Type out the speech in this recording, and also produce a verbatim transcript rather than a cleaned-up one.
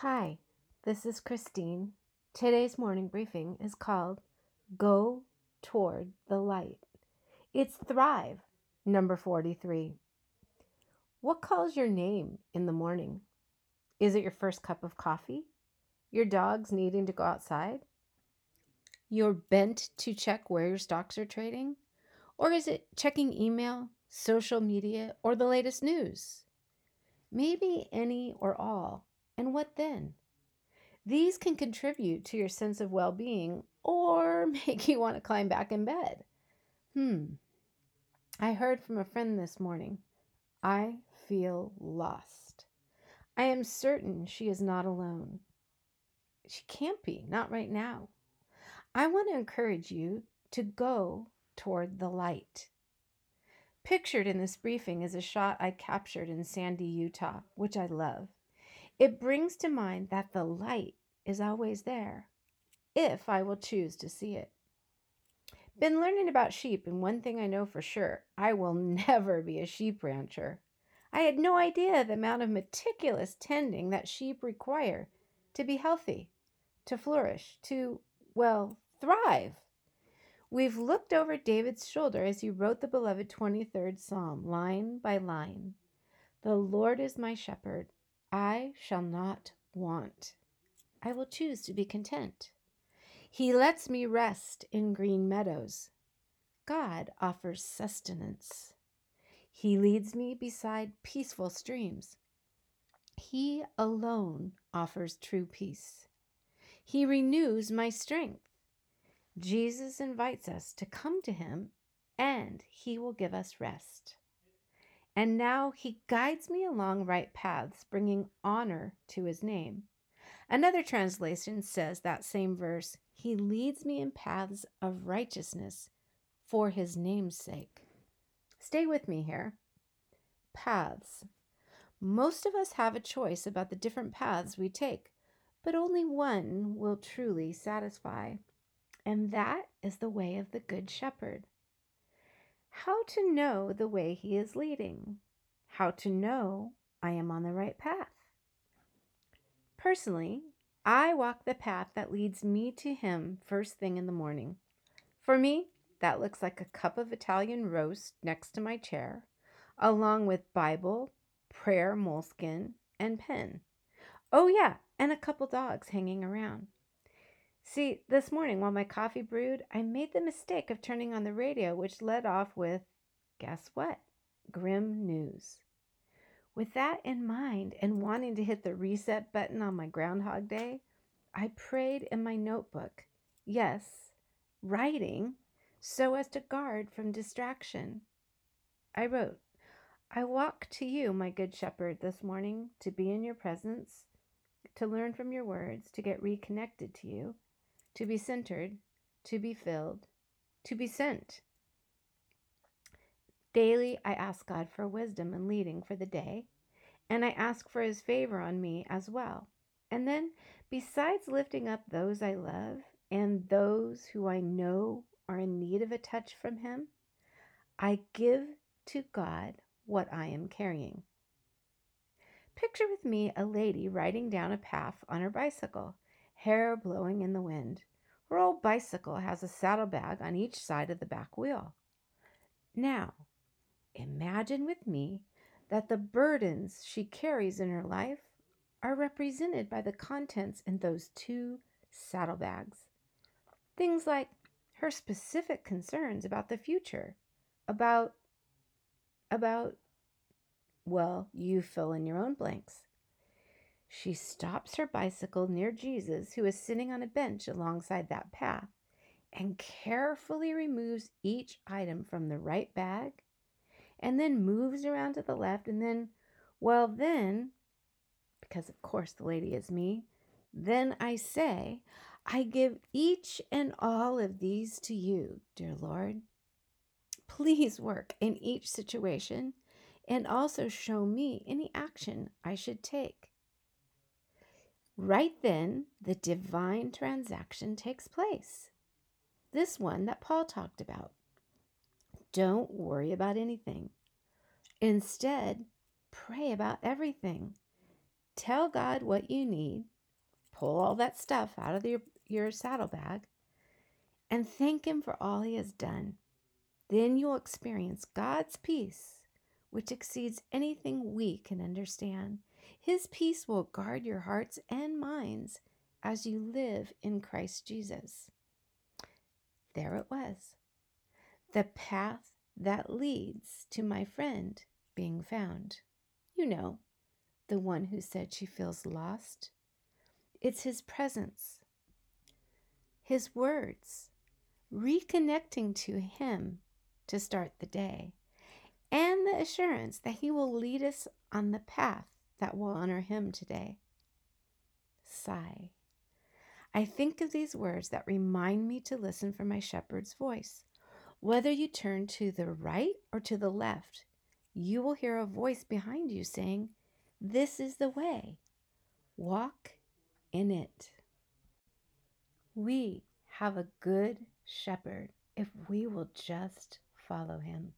Hi, this is Christine. Today's morning briefing is called Go Toward the Light. It's Thrive, number forty-three. What calls your name in the morning? Is it your first cup of coffee? Your dog's needing to go outside? You're bent to check where your stocks are trading? Or is it checking email, social media, or the latest news? Maybe any or all. And what then? These can contribute to your sense of well-being or make you want to climb back in bed. Hmm. I heard from a friend this morning. I feel lost. I am certain she is not alone. She can't be, not right now. I want to encourage you to go toward the light. Pictured in this briefing is a shot I captured in Sandy, Utah, which I love. It brings to mind that the light is always there, if I will choose to see it. Been learning about sheep, and one thing I know for sure, I will never be a sheep rancher. I had no idea the amount of meticulous tending that sheep require to be healthy, to flourish, to, well, thrive. We've looked over David's shoulder as he wrote the beloved twenty-third Psalm, line by line. The Lord is my shepherd. I shall not want. I will choose to be content. He lets me rest in green meadows. God offers sustenance. He leads me beside peaceful streams. He alone offers true peace. He renews my strength. Jesus invites us to come to him, and he will give us rest. And now he guides me along right paths, bringing honor to his name. Another translation says that same verse, he leads me in paths of righteousness for his name's sake. Stay with me here. Paths. Most of us have a choice about the different paths we take, but only one will truly satisfy, and that is the way of the Good Shepherd. How to know the way he is leading. How to know I am on the right path. Personally, I walk the path that leads me to him first thing in the morning. For me, that looks like a cup of Italian roast next to my chair, along with Bible, prayer moleskin, and pen. Oh yeah, and a couple dogs hanging around. See, this morning while my coffee brewed, I made the mistake of turning on the radio, which led off with, guess what? Grim news. With that in mind and wanting to hit the reset button on my Groundhog Day, I prayed in my notebook, yes, writing, so as to guard from distraction. I wrote, I walk to you, my Good Shepherd, this morning to be in your presence, to learn from your words, to get reconnected to you, to be centered, to be filled, to be sent. Daily, I ask God for wisdom and leading for the day, and I ask for his favor on me as well. And then, besides lifting up those I love and those who I know are in need of a touch from him, I give to God what I am carrying. Picture with me a lady riding down a path on her bicycle, hair blowing in the wind. Her old bicycle has a saddlebag on each side of the back wheel. Now, imagine with me that the burdens she carries in her life are represented by the contents in those two saddlebags. Things like her specific concerns about the future, about, about, well, you fill in your own blanks. She stops her bicycle near Jesus, who is sitting on a bench alongside that path, and carefully removes each item from the right bag, and then moves around to the left, and then, well then, because of course the lady is me, then I say, I give each and all of these to you, dear Lord. Please work in each situation, and also show me any action I should take. Right then, the divine transaction takes place. This one that Paul talked about. Don't worry about anything. Instead, pray about everything. Tell God what you need, pull all that stuff out of your, your saddlebag, and thank Him for all He has done. Then you'll experience God's peace, which exceeds anything we can understand. His peace will guard your hearts and minds as you live in Christ Jesus. There it was. The path that leads to my friend being found. You know, the one who said she feels lost. It's His presence, His words, reconnecting to Him to start the day, and the assurance that He will lead us on the path that will honor Him today. Sigh. I think of these words that remind me to listen for my shepherd's voice. Whether you turn to the right or to the left, you will hear a voice behind you saying, "This is the way. Walk in it." We have a good shepherd if we will just follow Him.